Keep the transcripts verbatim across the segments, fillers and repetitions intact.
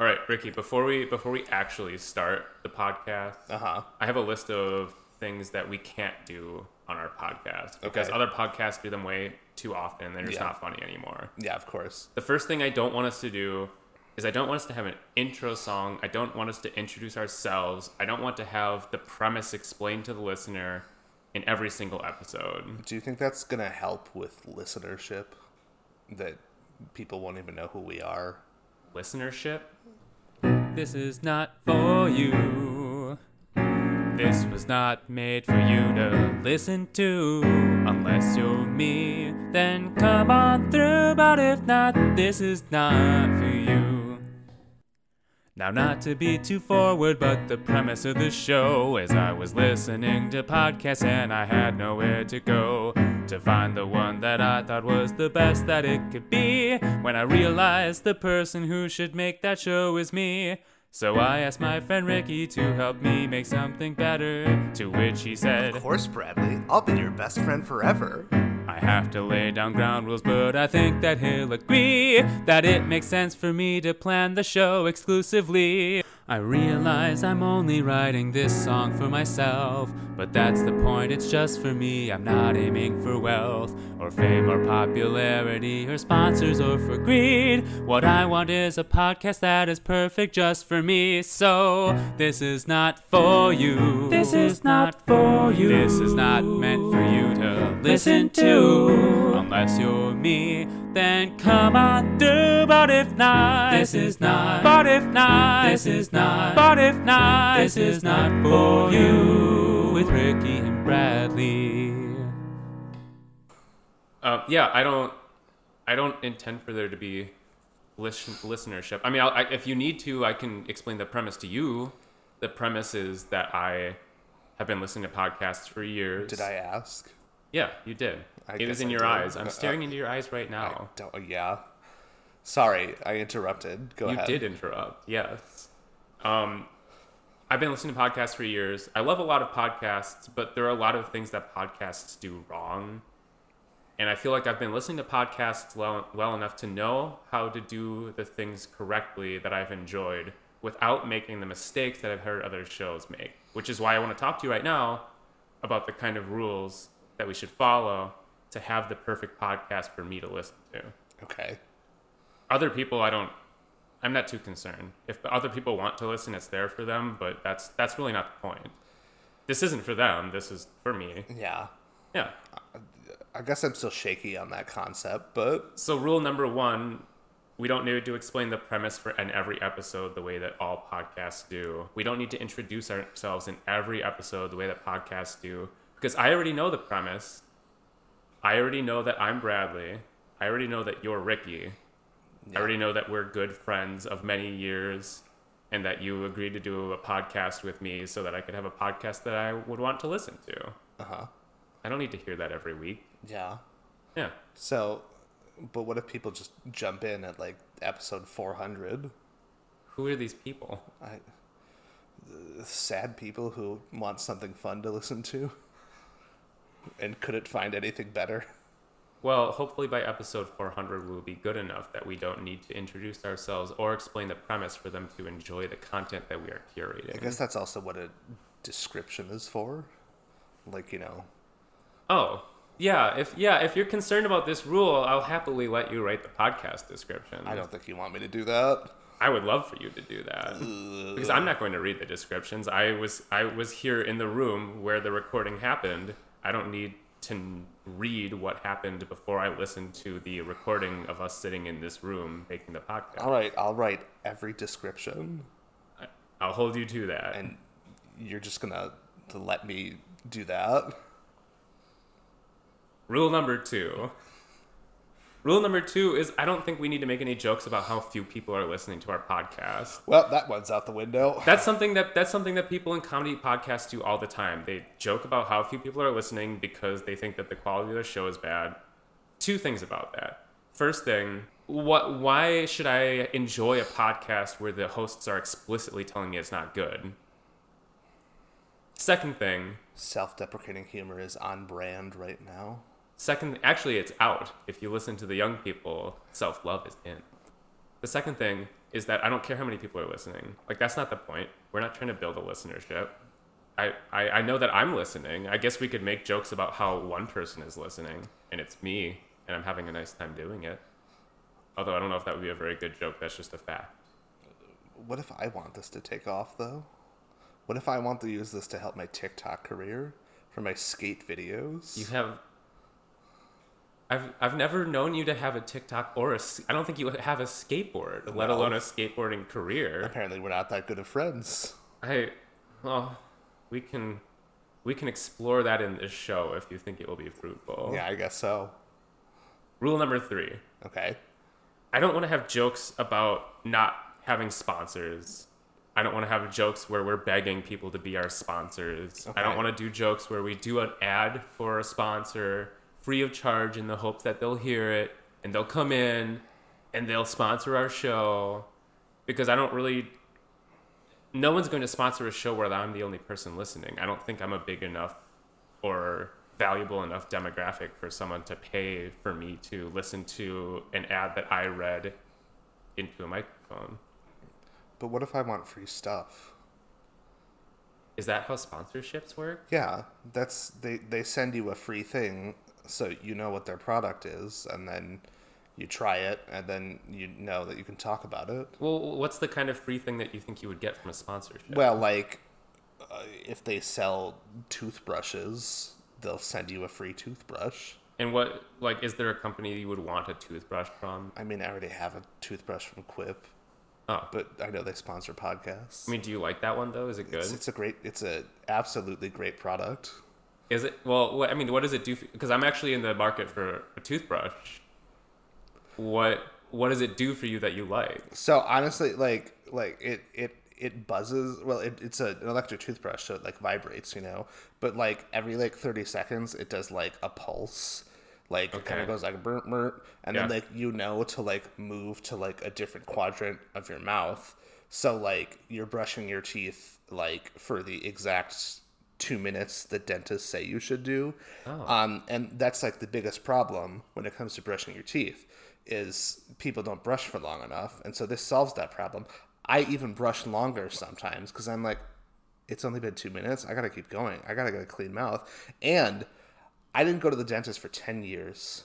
All right, Ricky, before we before we actually start the podcast, uh-huh. I have a list of things that we can't do on our podcast because okay. other podcasts do them way too often. They're just yeah. not funny anymore. Yeah, of course. The first thing I don't want us to do is I don't want us to have an intro song. I don't want us to introduce ourselves. I don't want to have the premise explained to the listener in every single episode. Do you think that's going to help with listenership? That people won't even know who we are? Listenership? This is not for you. This was not made for you to listen to. Unless you're me, then come on through. But if not, this is not for you. Now, not to be too forward, but the premise of the show is I was listening to podcasts and I had nowhere to go to find the one that I thought was the best that it could be, when I realized the person who should make that show is me. So I asked my friend Ricky to help me make something better, to which he said, "Of course, Bradley, I'll be your best friend forever. I have to lay down ground rules, but I think that he'll agree that it makes sense for me to plan the show exclusively. I realize I'm only writing this song for myself, but that's the point, it's just for me. I'm not aiming for wealth, or fame, or popularity, or sponsors, or for greed. What I want is a podcast that is perfect just for me. So, this is not for you. This is not for you. This is not meant for you to listen to. Unless you're me, then come on through. But if not, this is not. But if not, this is not. Not, but if not, this is not for you, with Ricky and Bradley. Uh, yeah, I don't, I don't intend for there to be listen, listenership. I mean, I'll, I, if you need to, I can explain the premise to you. The premise is that I have been listening to podcasts for years. Did I ask? Yeah, you did. I it was in I your did. eyes. I'm staring uh, into your eyes right now. I don't, yeah. Sorry, I interrupted. Go you ahead. You did interrupt. Yes. Um, I've been listening to podcasts for years. I love a lot of podcasts, but there are a lot of things that podcasts do wrong. And I feel like I've been listening to podcasts well, well enough to know how to do the things correctly that I've enjoyed without making the mistakes that I've heard other shows make, which is why I want to talk to you right now about the kind of rules that we should follow to have the perfect podcast for me to listen to. Okay. Other people, I don't... I'm not too concerned. If other people want to listen, it's there for them, but that's that's really not the point. This isn't for them. This is for me. Yeah. Yeah. I guess I'm still shaky on that concept, but... So rule number one, we don't need to explain the premise for in every episode the way that all podcasts do. We don't need to introduce ourselves in every episode the way that podcasts do, because I already know the premise. I already know that I'm Bradley. I already know that you're Ricky. Yeah. I already know that we're good friends of many years and that you agreed to do a podcast with me so that I could have a podcast that I would want to listen to. Uh-huh. I don't need to hear that every week. Yeah. Yeah. So, but what if people just jump in at like episode four hundred? Who are these people? I, uh, sad people who want something fun to listen to and couldn't find anything better. Well, hopefully by episode four hundred, we'll be good enough that we don't need to introduce ourselves or explain the premise for them to enjoy the content that we are curating. I guess that's also what a description is for. Like, you know. Oh, yeah. If yeah, if you're concerned about this rule, I'll happily let you write the podcast description. I don't think you want me to do that. I would love for you to do that. Ugh. Because I'm not going to read the descriptions. I was I was here in the room where the recording happened. I don't need to read what happened before I listened to the recording of us sitting in this room making the podcast. All right, I'll write every description. I'll hold you to that. And you're just going to let me do that? Rule number two. Rule number two is I don't think we need to make any jokes about how few people are listening to our podcast. Well, that one's out the window. That's something that that's something that people in comedy podcasts do all the time. They joke about how few people are listening because they think that the quality of their show is bad. Two things about that. First thing, what why should I enjoy a podcast where the hosts are explicitly telling me it's not good? Second thing, self-deprecating humor is on brand right now. Second, actually, it's out. If you listen to the young people, self-love is in. The second thing, is that I don't care how many people are listening. Like, that's not the point. We're not trying to build a listenership. I, I, I know that I'm listening. I guess we could make jokes about how one person is listening, and it's me, and I'm having a nice time doing it. Although I don't know if that would be a very good joke. That's just a fact. What if I want this to take off, though? What if I want to use this to help my TikTok career for my skate videos? You have... I've I've never known you to have a TikTok or a... I don't think you have a skateboard, no. Let alone a skateboarding career. Apparently we're not that good of friends. I... Well... We can we can explore that in this show if you think it will be fruitful. Yeah, I guess so. Rule number three. Okay. I don't want to have jokes about not having sponsors. I don't want to have jokes where we're begging people to be our sponsors. Okay. I don't want to do jokes where we do an ad for a sponsor free of charge in the hope that they'll hear it and they'll come in and they'll sponsor our show, because I don't really... No one's going to sponsor a show where I'm the only person listening. I don't think I'm a big enough or valuable enough demographic for someone to pay for me to listen to an ad that I read into a microphone. But what if I want free stuff? Is that how sponsorships work? Yeah, that's they, they send you a free thing so you know what their product is, and then... You try it, and then you know that you can talk about it. Well, what's the kind of free thing that you think you would get from a sponsorship? Well, like, uh, if they sell toothbrushes, they'll send you a free toothbrush. And what, like, is there a company you would want a toothbrush from? I mean, I already have a toothbrush from Quip. Oh. But I know they sponsor podcasts. I mean, do you like that one, though? Is it good? It's, it's a great, it's a absolutely great product. Is it? Well, what, I mean, what does it do? Because I'm actually in the market for a toothbrush. What what does it do for you that you like? So honestly, like like it it, it buzzes. Well, it, it's a, an electric toothbrush, so it like vibrates, you know. But like every like thirty seconds, it does like a pulse, like okay. It kind of goes like burp burp, and yeah. Then like you know to like move to like a different quadrant of your mouth. So like you're brushing your teeth like for the exact two minutes the dentists say you should do. Oh. Um, and that's like the biggest problem when it comes to brushing your teeth. Is people don't brush for long enough, and so this solves that problem. I even brush longer sometimes because I'm like, it's only been two minutes. I gotta keep going. I gotta get a clean mouth. And I didn't go to the dentist for ten years.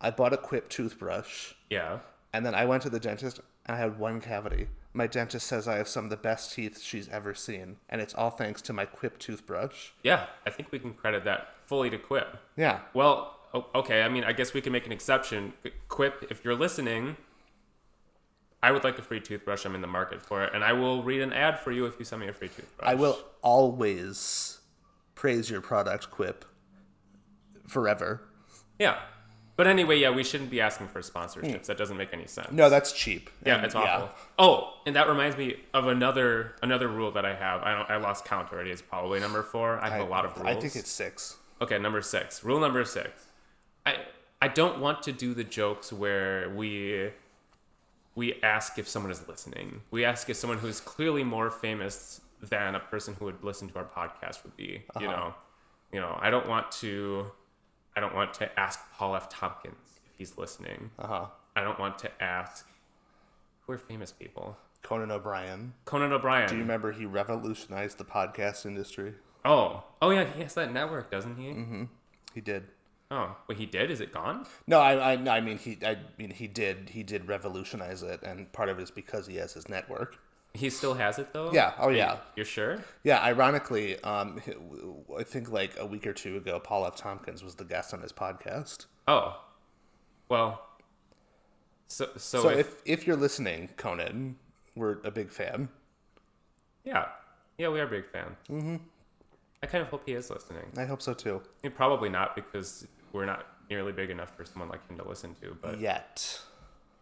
I bought a Quip toothbrush. Yeah. And then I went to the dentist and I had one cavity. My dentist says I have some of the best teeth she's ever seen, and it's all thanks to my Quip toothbrush. Yeah, I think we can credit that fully to Quip. Yeah. Well. Oh, okay, I mean, I guess we can make an exception. Quip, if you're listening, I would like a free toothbrush. I'm in the market for it. And I will read an ad for you if you send me a free toothbrush. I will always praise your product, Quip, forever. Yeah. But anyway, yeah, we shouldn't be asking for sponsorships. Mm. That doesn't make any sense. No, that's cheap. Yeah, and, it's awful. Yeah. Oh, and that reminds me of another another rule that I have. I don't, I lost count already. It's probably number four. I have I, a lot of rules. I think it's six. Okay, number six. Rule number six. I I don't want to do the jokes where we we ask if someone is listening. We ask if someone who is clearly more famous than a person who would listen to our podcast would be. Uh-huh. You know, you know. I don't want to. I don't want to ask Paul F. Tompkins if he's listening. Uh-huh. I don't want to ask who are famous people. Conan O'Brien. Conan O'Brien. Do you remember he revolutionized the podcast industry? Oh, oh yeah. He has that network, doesn't he? Mm-hmm. He did. Oh, wait, he did? Is it gone? No, I, I, I mean he, I mean he did, he did revolutionize it, and part of it is because he has his network. He still has it though. Yeah. Oh, Are yeah. You, you're sure? Yeah. Ironically, um, I think like a week or two ago, Paul F. Tompkins was the guest on his podcast. Oh, well. So, so, so if, if if you're listening, Conan, we're a big fan. Yeah. Yeah, we are a big fan. Mm-hmm. I kind of hope he is listening. I hope so too. I mean, probably not because we're not nearly big enough for someone like him to listen to, but yet.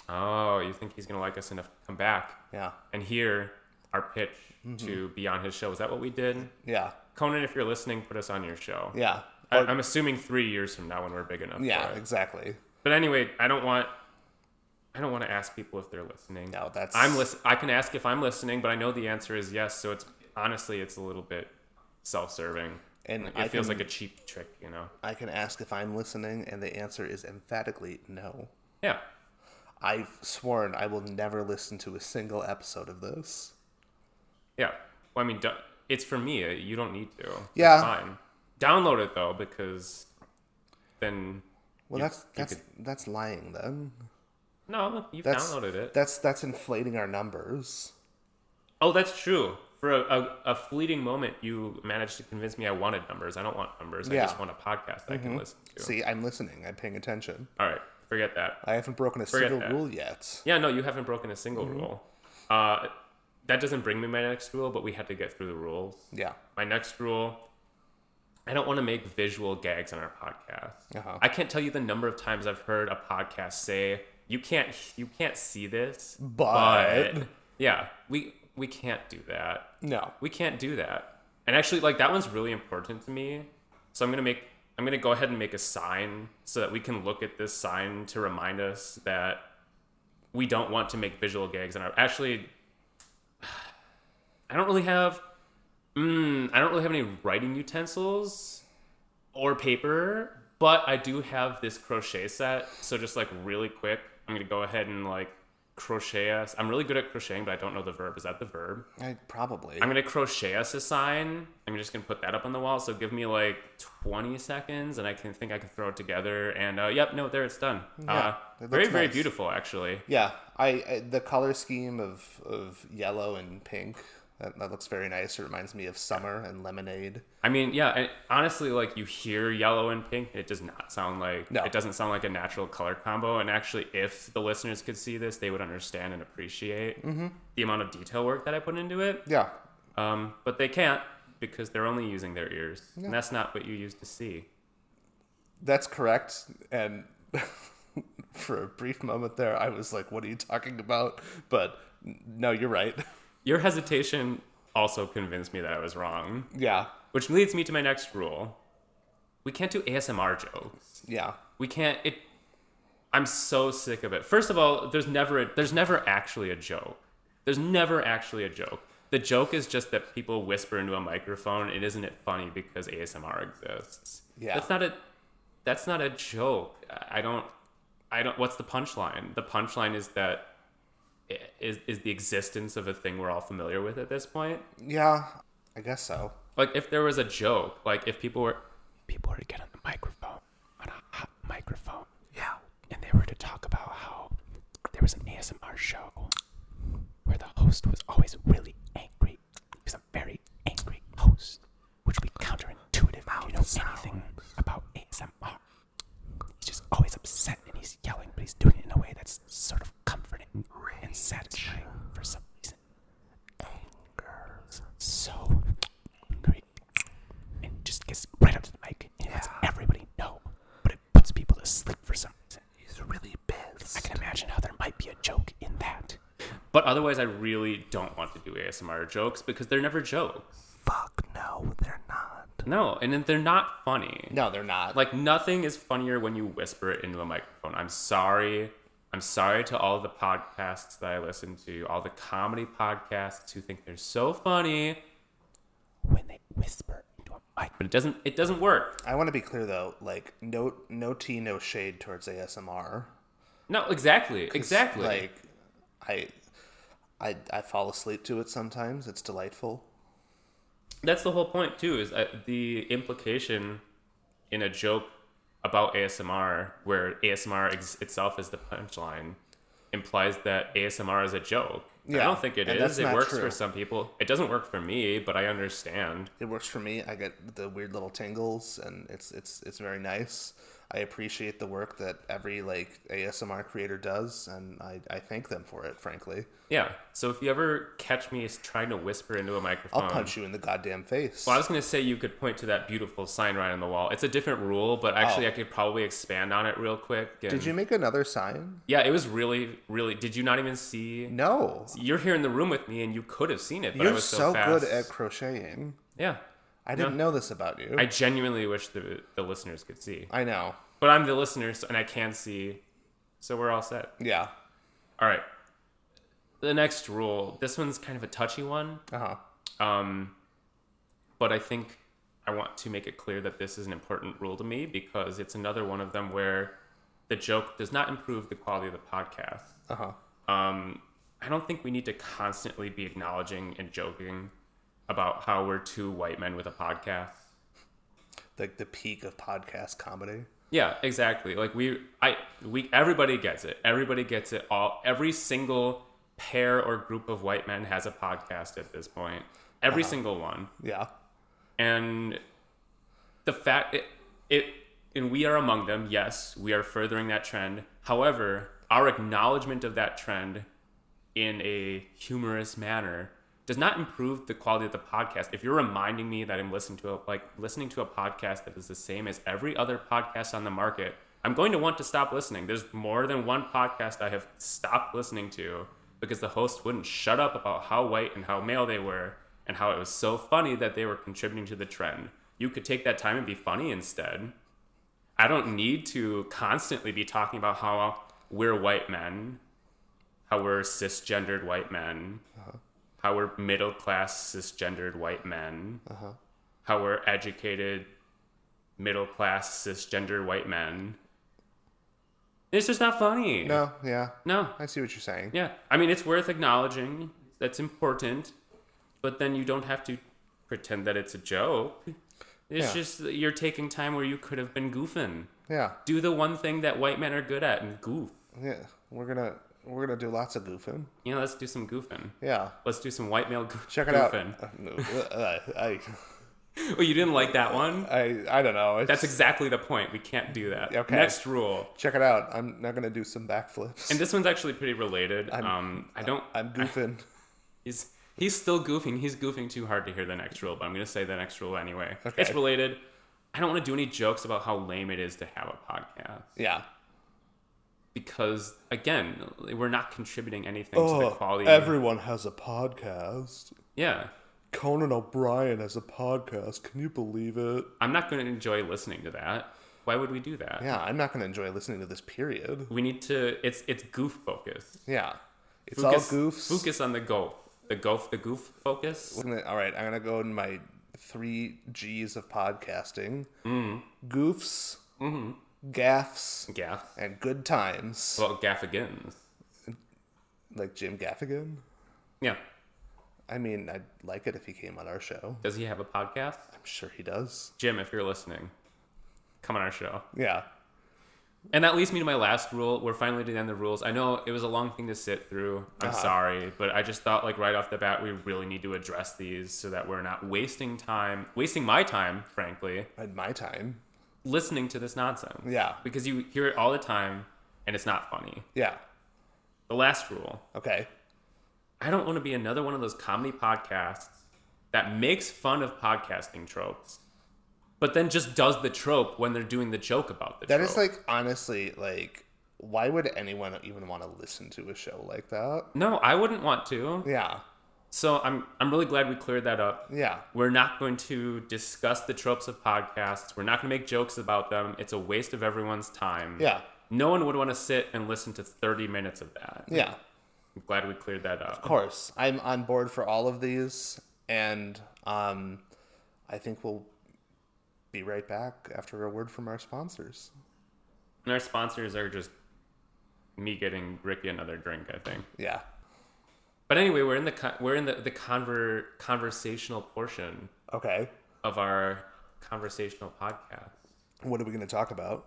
Oh, you think he's going to like us enough to come back? Yeah. And hear our pitch mm-hmm. to be on his show. Is that what we did? Yeah. Conan, if you're listening, put us on your show. Yeah. I, or, I'm assuming three years from now when we're big enough. Yeah, for it. Exactly. But anyway, I don't want. I don't want to ask people if they're listening. No, that's. I'm listen. I can ask if I'm listening, but I know the answer is yes. So it's honestly, it's a little bit self-serving, and it I feels can, like a cheap trick, you know. I can ask if I'm listening, and the answer is emphatically no. Yeah. I've sworn I will never listen to a single episode of this. Yeah. Well, I mean, it's for me. You don't need to. Yeah. It's fine. Download it, though, because then... Well, you, that's you that's could... that's lying, then. No, you've that's, downloaded it. That's that's inflating our numbers. Oh, that's true. For a, a, a fleeting moment, you managed to convince me I wanted numbers. I don't want numbers. Yeah. I just want a podcast that mm-hmm. I can listen to. See, I'm listening. I'm paying attention. All right. Forget that. I haven't broken a Forget single that. rule yet. Yeah, no, you haven't broken a single mm-hmm. rule. Uh, that doesn't bring me my next rule, but we had to get through the rules. Yeah. My next rule, I don't want to make visual gags on our podcast. Uh-huh. I can't tell you the number of times I've heard a podcast say, you can't you can't see this, but... but yeah, we we can't do that. No. We can't do that. And actually, like, that one's really important to me. So I'm going to make... I'm going to go ahead and make a sign so that we can look at this sign to remind us that we don't want to make visual gags. And actually, I don't really have, mm, I don't really have any writing utensils or paper, but I do have this crochet set. So just like really quick, I'm going to go ahead and like crochet us. I'm really good at crocheting, but I don't know the verb. Is that the verb? I probably. I'm going to crochet us a sign. I'm just going to put that up on the wall. So give me like twenty seconds and I can think I can throw it together. And uh, yep, no, there it's done. Yeah, uh, it very, nice. very beautiful, actually. Yeah. I, I the color scheme of, of yellow and pink, that, that looks very nice. It reminds me of summer and lemonade. I mean, yeah, I, honestly, like you hear yellow and pink, it does not sound like, no. it doesn't sound like a natural color combo. And actually, if the listeners could see this, they would understand and appreciate mm-hmm. the amount of detail work that I put into it. Yeah. Um, but they can't because they're only using their ears. Yeah. And that's not what you used to see. That's correct. And for a brief moment there, I was like, what are you talking about? But no, you're right. Your hesitation also convinced me that I was wrong. Yeah. Which leads me to my next rule. We can't do A S M R jokes. Yeah. We can't... It. I'm so sick of it. First of all, there's never a, there's never actually a joke. There's never actually a joke. The joke is just that people whisper into a microphone, and isn't it funny because A S M R exists? Yeah. That's not a... That's not a joke. I don't... I don't... What's the punchline? The punchline is that... Is is the existence of a thing we're all familiar with at this point? Yeah, I guess so. Like, if there was a joke, like if people were people were to get on the microphone, on a hot microphone, yeah, and they were to talk about how there was an A S M R show where the host was always really angry. He was a very angry host, which would be counterintuitive. Wow, do you know anything about A S M R? He's just always upset and he's yelling, but he's doing it in a way that's sort of comforting Rage. and satisfying for some reason. Anger. So angry. And just gets right up to the mic and yeah. lets everybody know. But it puts people to sleep for some reason. He's really pissed. I can imagine how there might be a joke in that. But otherwise, I really don't want to do A S M R jokes because they're never jokes. Fuck no, they're not. No, and then they're not funny. No, they're not. Like, nothing is funnier when you whisper it into a microphone. I'm sorry. I'm sorry to all the podcasts that I listen to, all the comedy podcasts who think they're so funny when they whisper into a mic. But it doesn't it doesn't work. I want to be clear, though. Like, no no tea, no shade towards A S M R. No, exactly. Exactly. Like, I, I, I fall asleep to it sometimes. It's delightful. That's the whole point, too, is the implication in a joke about A S M R, where A S M R ex- itself is the punchline, implies that A S M R is a joke. Yeah, I don't think it is. It works true. for some people. It doesn't work for me, but I understand. It works for me. I get the weird little tingles, and it's it's it's very nice. I appreciate the work that every like A S M R creator does, and I, I thank them for it, frankly. Yeah. So if you ever catch me trying to whisper into a microphone... I'll punch you in the goddamn face. Well, I was going to say you could point to that beautiful sign right on the wall. It's a different rule, but actually oh. I could probably expand on it real quick. And... Did you make another sign? Yeah, it was really, really... Did you not even see... No. You're here in the room with me, and you could have seen it, but You're I was so, so fast. You're so good at crocheting. Yeah. I didn't no. know this about you. I genuinely wish the the listeners could see. I know. But I'm the listener, and I can see, so we're all set. Yeah. All right. The next rule, this one's kind of a touchy one. Uh-huh. Um, but I think I want to make it clear that this is an important rule to me because it's another one of them where the joke does not improve the quality of the podcast. Uh-huh. Um, I don't think we need to constantly be acknowledging and joking about how we're two white men with a podcast. Like the peak of podcast comedy. Yeah, exactly. Like we, I, we, everybody gets it. Everybody gets it all. Every single pair or group of white men has a podcast at this point. Every uh-huh. single one. Yeah. And the fact it, it, and we are among them. Yes, we are furthering that trend. However, our acknowledgement of that trend in a humorous manner does not improve the quality of the podcast. If you're reminding me that I'm listening to a, like listening to a podcast that is the same as every other podcast on the market, I'm going to want to stop listening. There's more than one podcast I have stopped listening to because the host wouldn't shut up about how white and how male they were and how it was so funny that they were contributing to the trend. You could take that time and be funny instead. I don't need to constantly be talking about how we're white men, how we're cisgendered white men, uh-huh. how we're middle-class cisgendered white men, uh-huh. how we're educated middle-class cisgendered white men. It's just not funny. No, yeah. No. I see what you're saying. Yeah. I mean, it's worth acknowledging. That's important. But then you don't have to pretend that it's a joke. It's yeah. just that you're taking time where you could have been goofing. Yeah. Do the one thing that white men are good at and goof. Yeah. We're going to... We're going to do lots of goofing. Yeah, let's do some goofing. Yeah. Let's do some white male goofing. Check it goofing. out. Uh, no, uh, I, well, you didn't like that one? I, I don't know. It's... That's exactly the point. We can't do that. Okay. Next rule. Check it out. I'm not going to do some backflips. And this one's actually pretty related. I'm, um, I don't, I'm goofing. I, he's, he's still goofing. He's goofing too hard to hear the next rule, but I'm going to say the next rule anyway. Okay. It's related. I don't want to do any jokes about how lame it is to have a podcast. Yeah. Because, again, we're not contributing anything oh, to the quality. Everyone has a podcast. Yeah. Conan O'Brien has a podcast. Can you believe it? I'm not going to enjoy listening to that. Why would we do that? Yeah, I'm not going to enjoy listening to this, period. We need to... It's it's goof focus. Yeah. It's focus, all goofs. Focus on the goof. The goof, the goof focus. All right, I'm going to go in my three G's of podcasting. Mm. Goofs. Mm-hmm. Gaffs, gaffs, and good times. Well, Gaffigans, like Jim Gaffigan. Yeah, I mean, I'd like it if he came on our show. Does he have a podcast? I'm sure he does. Jim, if you're listening, come on our show. Yeah, and that leads me to my last rule. We're finally to the end of the rules. I know it was a long thing to sit through. I'm uh-huh. sorry, but I just thought, like right off the bat, we really need to address these so that we're not wasting time, wasting my time, frankly, and my time. Listening to this nonsense. Yeah. Because you hear it all the time and it's not funny. Yeah. The last rule. Okay. I don't want to be another one of those comedy podcasts that makes fun of podcasting tropes, but then just does the trope when they're doing the joke about the that trope. That is like, honestly, like, why would anyone even want to listen to a show like that? No, I wouldn't want to. Yeah. So I'm I'm really glad we cleared that up. Yeah. We're not going to discuss the tropes of podcasts. We're not going to make jokes about them. It's a waste of everyone's time. Yeah. No one would want to sit and listen to thirty minutes of that. Yeah. I'm glad we cleared that up. Of course. I'm on board for all of these. And um, I think we'll be right back after a word from our sponsors. And our sponsors are just me getting Ricky another drink, I think. Yeah. But anyway, we're in the we're in the the conver, conversational portion. Okay. Of our conversational podcast. What are we going to talk about?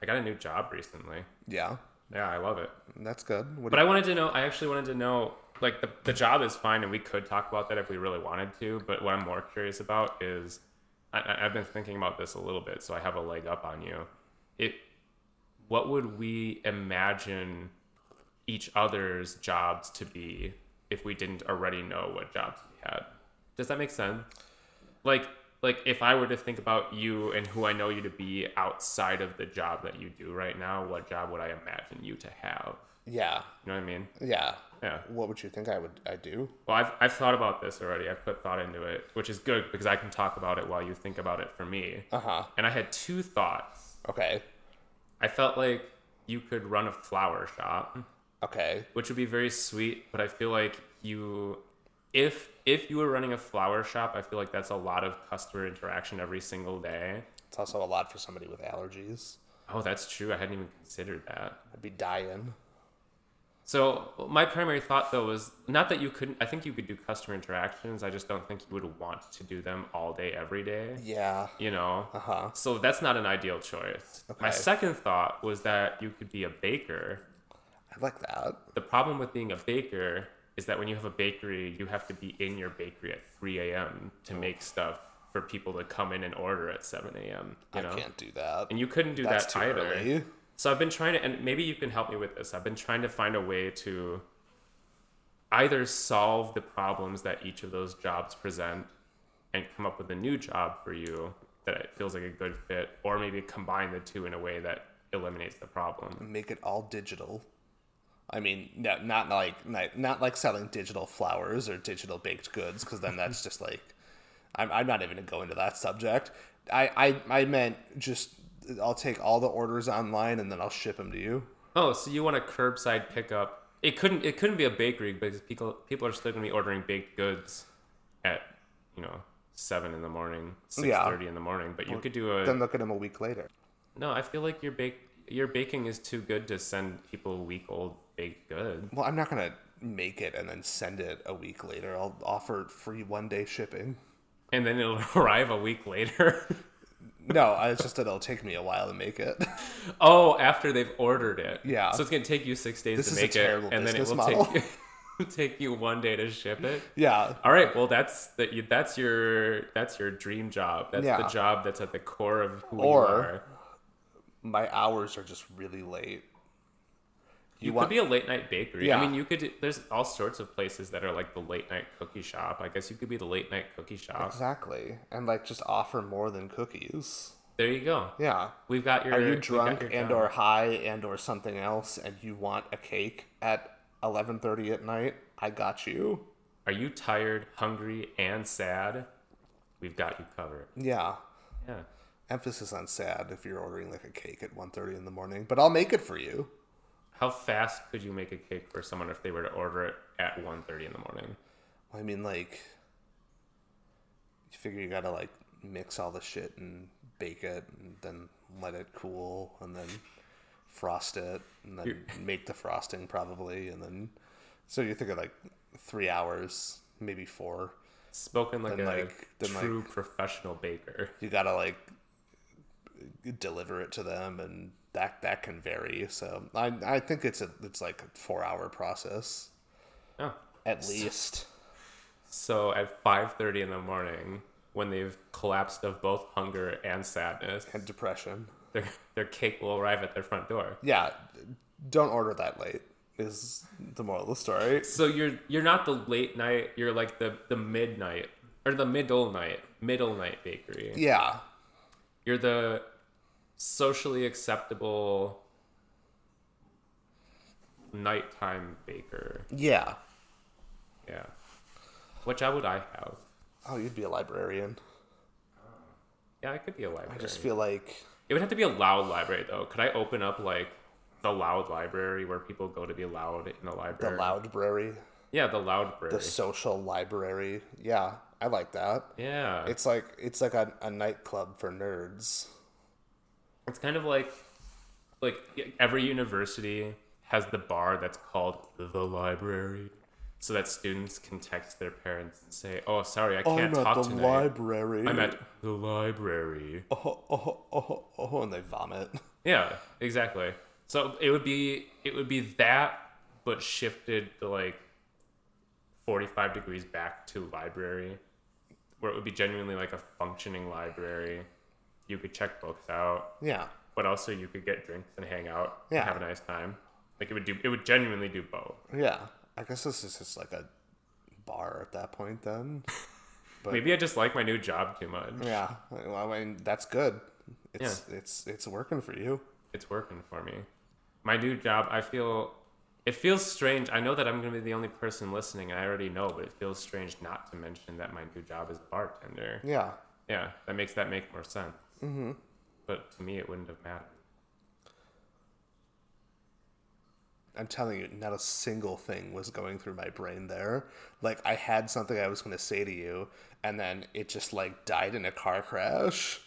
I got a new job recently. Yeah. Yeah, I love it. That's good. What but I wanted to know. I actually wanted to know. Like the the job is fine, and we could talk about that if we really wanted to. But what I'm more curious about is, I, I've been thinking about this a little bit, so I have a leg up on you. It. What would we imagine each other's jobs to be if we didn't already know what jobs we had? Does that make sense? Like, like if I were to think about you and who I know you to be outside of the job that you do right now, what job would I imagine you to have? Yeah. You know what I mean? Yeah. Yeah. What would you think I would I do? Well, I've I've thought about this already. I've put thought into it, which is good because I can talk about it while you think about it for me. Uh-huh. And I had two thoughts. Okay. I felt like you could run a flower shop. Okay. Which would be very sweet, but I feel like you, if if you were running a flower shop, I feel like that's a lot of customer interaction every single day. It's also a lot for somebody with allergies. Oh, that's true. I hadn't even considered that. I'd be dying. So my primary thought, though, was not that you couldn't. I think you could do customer interactions. I just don't think you would want to do them all day, every day. Yeah. You know? Uh-huh. So that's not an ideal choice. Okay. My second thought was that you could be a baker. I like that. The problem with being a baker is that when you have a bakery, you have to be in your bakery at three a.m. to make stuff for people to come in and order at seven a.m. You know? I can't do that. And you couldn't do that's that either. Early. So I've been trying to, and maybe you can help me with this. I've been trying to find a way to either solve the problems that each of those jobs present and come up with a new job for you that it feels like a good fit, or maybe combine the two in a way that eliminates the problem. Make it all digital. I mean, no, not like not like selling digital flowers or digital baked goods, because then that's just like, I'm I'm not even going to go into that subject. I, I, I meant just... I'll take all the orders online and then I'll ship them to you. Oh, so you want a curbside pickup? It couldn't. It couldn't be a bakery because people people are still gonna be ordering baked goods at, you know, seven in the morning, six yeah. thirty in the morning. But you well, could do a. Then look at them a week later. No, I feel like your bake your baking is too good to send people a week old baked good. Well, I'm not gonna make it and then send it a week later. I'll offer free one day shipping. And then it'll arrive a week later. No, it's just that it'll take me a while to make it. Oh, after they've ordered it. Yeah. So it's going to take you six days this to make it, and then it will take you, take you one day to ship it. Yeah. All right. Well, that's the, that's your that's your dream job. That's yeah. the job that's at the core of who or, you are. My hours are just really late. You, you want... could be a late night bakery. Yeah. I mean, you could. There's all sorts of places that are like the late night cookie shop. I guess you could be the late night cookie shop. Exactly, and like just offer more than cookies. There you go. Yeah, we've got your. Are you drunk and or high and or something else, and you want a cake at eleven thirty at night? I got you. Are you tired, hungry, and sad? We've got you covered. Yeah. Yeah. Emphasis on sad if you're ordering like a cake at one thirty in the morning, but I'll make it for you. How fast could you make a cake for someone if they were to order it at one thirty in the morning? Well, I mean, like, you figure you gotta, like, mix all the shit and bake it and then let it cool and then frost it and then You're... make the frosting probably. And then, so you think of, like, three hours, maybe four. Spoken like then, a like, then, true like, professional baker. You gotta, like, deliver it to them and... That that can vary, so I I think it's a it's like a four hour process, yeah, at least. So, so at five thirty in the morning, when they've collapsed of both hunger and sadness and depression, their their cake will arrive at their front door. Yeah, don't order that late is the moral of the story. So you're you're not the late night, you're like the the midnight or the middle night middle night bakery. Yeah, you're the socially acceptable nighttime baker. Yeah. Yeah. What job would I have? Oh, you'd be a librarian. Yeah, I could be a librarian. I just feel like... It would have to be a loud library, though. Could I open up, like, the loud library where people go to be loud in the library? The loud-brary. Yeah, the loud-brary. The social library. Yeah, I like that. Yeah. It's like it's like a, a nightclub for nerds. It's kind of like, like every university has the bar that's called the library, so that students can text their parents and say, "Oh, sorry, I can't I'm talk tonight. I'm at the library. I'm at the library." Oh, oh, oh, oh, oh, and they vomit. Yeah, exactly. So it would be it would be that, but shifted to like forty-five degrees back to library, where it would be genuinely like a functioning library. You could check books out. Yeah. But also you could get drinks and hang out yeah. and have a nice time. Like it would do it would genuinely do both. Yeah. I guess this is just like a bar at that point then. But maybe I just like my new job too much. Yeah. Well, I mean that's good. It's yeah. it's it's working for you. It's working for me. My new job, I feel it feels strange. I know that I'm gonna be the only person listening, and I already know, but it feels strange not to mention that my new job is a bartender. Yeah. Yeah. That makes that make more sense. Mm-hmm. But to me, it wouldn't have mattered. I'm telling you, not a single thing was going through my brain there. Like, I had something I was going to say to you, and then it just, like, died in a car crash.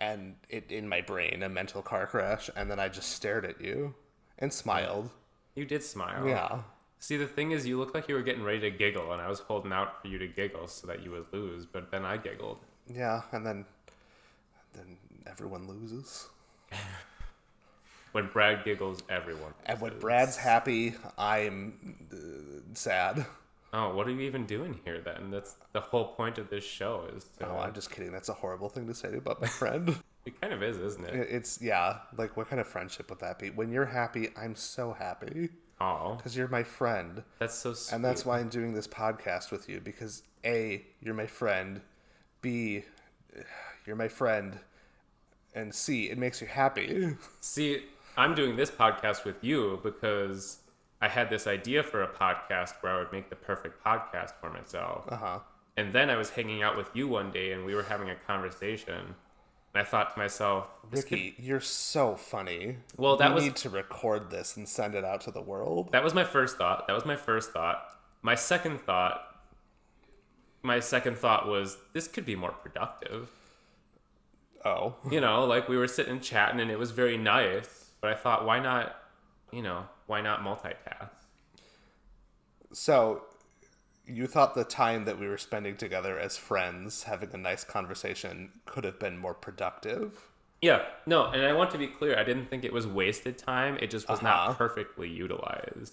and it in my brain, a mental car crash, and then I just stared at you and smiled. You did smile. Yeah. See, the thing is, you looked like you were getting ready to giggle, and I was holding out for you to giggle so that you would lose, but then I giggled. Yeah, and then, then everyone loses. When Brad giggles, everyone loses. And when Brad's happy, I'm uh, sad. Oh, what are you even doing here, then? That's the whole point of this show. Is to... Oh, I'm just kidding. That's a horrible thing to say about my friend. It kind of is, isn't it? It's, yeah. Like, what kind of friendship would that be? When you're happy, I'm so happy. Oh. Because you're my friend. That's so sweet. And that's why I'm doing this podcast with you. Because, A, you're my friend. B, you're my friend. And C, it makes you happy. See, I'm doing this podcast with you because... I had this idea for a podcast where I would make the perfect podcast for myself. Uh-huh. And then I was hanging out with you one day and we were having a conversation. And I thought to myself... Ricky, could... you're so funny. Well, that we was... need to record this and send it out to the world. That was my first thought. That was my first thought. My second thought... My second thought was, this could be more productive. Oh. You know, like we were sitting chatting and it was very nice. But I thought, why not, you know... Why not multitask? So, you thought the time that we were spending together as friends, having a nice conversation, could have been more productive? Yeah. No, and I want to be clear. I didn't think it was wasted time. It just was uh-huh. not perfectly utilized.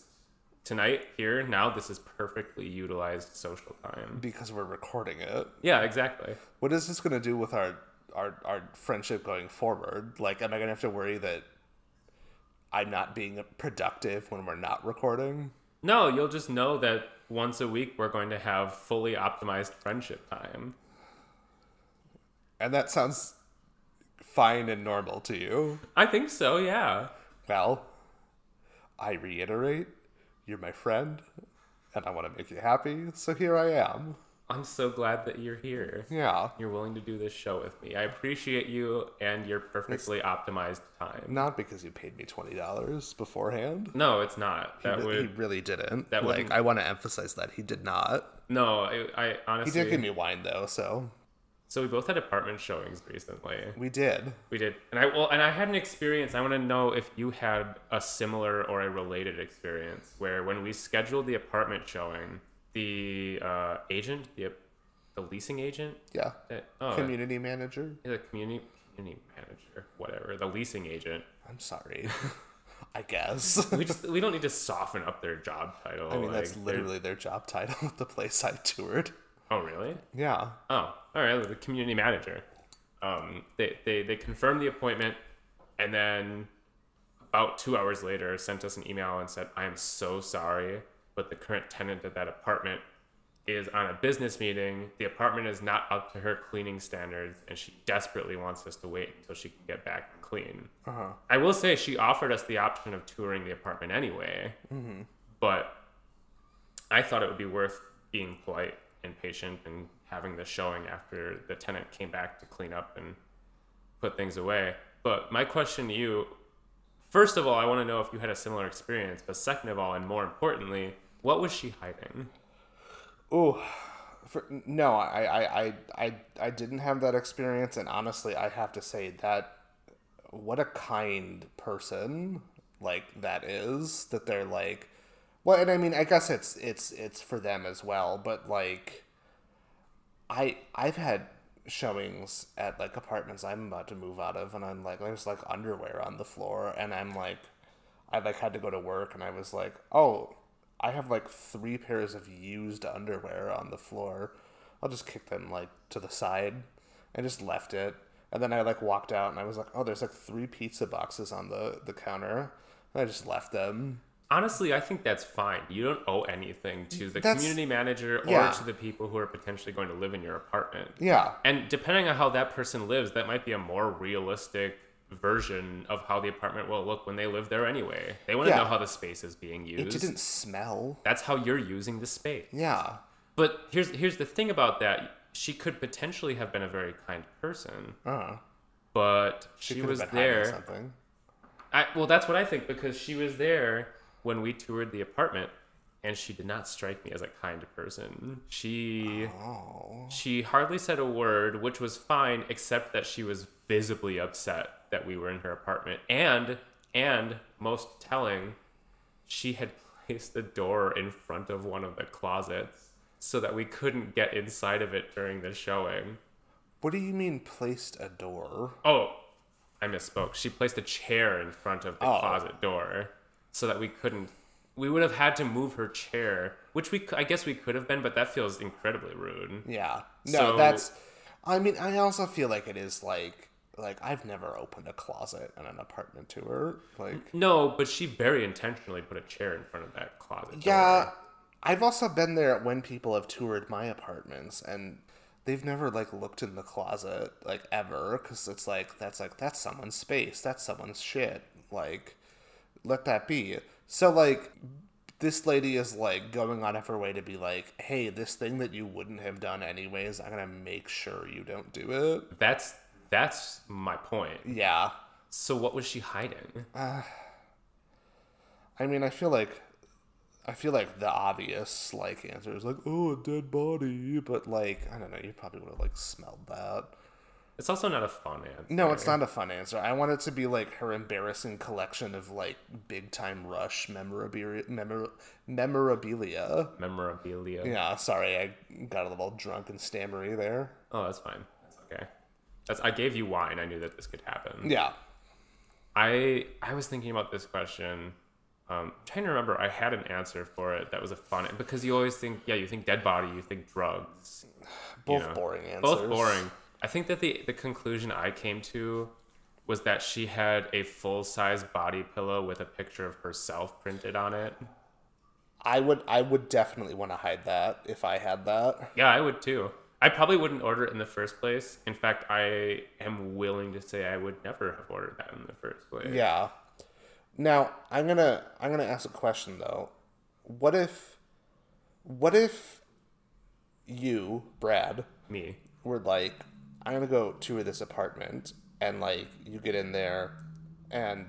Tonight, here, now, this is perfectly utilized social time. Because we're recording it. Yeah, exactly. What is this going to do with our, our, our friendship going forward? Like, am I going to have to worry that I'm not being productive when we're not recording? No, you'll just know that once a week we're going to have fully optimized friendship time. And that sounds fine and normal to you. I think so, yeah. Well, I reiterate, you're my friend, and I want to make you happy, so here I am. I'm so glad that you're here. Yeah. You're willing to do this show with me. I appreciate you and your perfectly it's optimized time. Not because you paid me twenty dollars beforehand. No, it's not. That he, would, he really didn't. That like, I want to emphasize that. He did not. No, I, I honestly... He did give me wine, though, so... So we both had apartment showings recently. We did. We did. And I well, and I had an experience. I want to know if you had a similar or a related experience where when we scheduled the apartment showing... The uh, agent, the the leasing agent, yeah, that, oh, community manager, yeah, the community community manager, whatever, the leasing agent. I'm sorry, I guess we just we don't need to soften up their job title. I mean, like, that's literally their job title at the place I toured. Oh, really? Yeah. Oh, all right. The community manager. Um, they they they confirmed the appointment, and then about two hours later, sent us an email and said, "I am so sorry, but the current tenant of that apartment is on a business meeting. The apartment is not up to her cleaning standards, and she desperately wants us to wait until she can get back and clean." Uh-huh. I will say she offered us the option of touring the apartment anyway, mm-hmm. but I thought it would be worth being polite and patient and having the showing after the tenant came back to clean up and put things away. But my question to you, first of all, I want to know if you had a similar experience, but second of all, and more importantly, what was she hiding? Oh, no, I, I, I, I, I didn't have that experience, and honestly, I have to say that what a kind person like that is. That they're like, well, and I mean, I guess it's it's it's for them as well, but like, I I've had showings at like apartments I'm about to move out of, and I'm like, there's like underwear on the floor, and I'm like, I like had to go to work, and I was like, oh. I have, like, three pairs of used underwear on the floor. I'll just kick them, like, to the side. And just left it. And then I, like, walked out, and I was like, oh, there's, like, three pizza boxes on the, the counter. And I just left them. Honestly, I think that's fine. You don't owe anything to the that's, community manager or yeah. to the people who are potentially going to live in your apartment. Yeah. And depending on how that person lives, that might be a more realistic version of how the apartment will look when they live there anyway. They want to yeah. know how the space is being used. It didn't smell. That's how you're using the space. Yeah. But here's here's the thing about that. She could potentially have been a very kind person. Uh-huh. But she, she was there. Something. I, well, that's what I think, because she was there when we toured the apartment, and she did not strike me as a kind person. She oh. she hardly said a word, which was fine, except that she was visibly upset that we were in her apartment. And, and most telling, she had placed the door in front of one of the closets so that we couldn't get inside of it during the showing. What do you mean placed a door? Oh, I misspoke. She placed a chair in front of the oh. closet door so that we couldn't... We would have had to move her chair, which we I guess we could have been, but that feels incredibly rude. Yeah. No, so, that's... I mean, I also feel like it is like... Like, I've never opened a closet in an apartment to her. Like, no, but she very intentionally put a chair in front of that closet yeah, door. I've also been there when people have toured my apartments, and... They've never, like, looked in the closet, like, ever, because it's like, that's, like, that's someone's space, that's someone's shit, like, let that be. So, like, this lady is, like, going out of her way to be like, hey, this thing that you wouldn't have done anyways, I'm gonna make sure you don't do it. That's, that's my point. Yeah. So what was she hiding? Uh, I mean, I feel like, I feel like the obvious, like, answer is, like, oh, a dead body. But, like, I don't know. You probably would have, like, smelled that. It's also not a fun answer. No, it's not a fun answer. I want it to be, like, her embarrassing collection of, like, big-time Rush memorabilia. Memor- memorabilia. Memorabilia. Yeah, sorry. I got a little drunk and stammery there. Oh, that's fine. That's okay. That's, I gave you wine. I knew that this could happen. Yeah. I I was thinking about this question... Um, I'm trying to remember, I had an answer for it that was a fun... Because you always think, yeah, you think dead body, you think drugs. Both you know, boring answers. Both boring. I think that the, the conclusion I came to was that she had a full-size body pillow with a picture of herself printed on it. I would I would definitely want to hide that if I had that. Yeah, I would too. I probably wouldn't order it in the first place. In fact, I am willing to say I would never have ordered that in the first place. Yeah. Now, I'm gonna I'm gonna ask a question though. What if what if you, Brad, me, were like, I'm gonna go to this apartment, and like you get in there and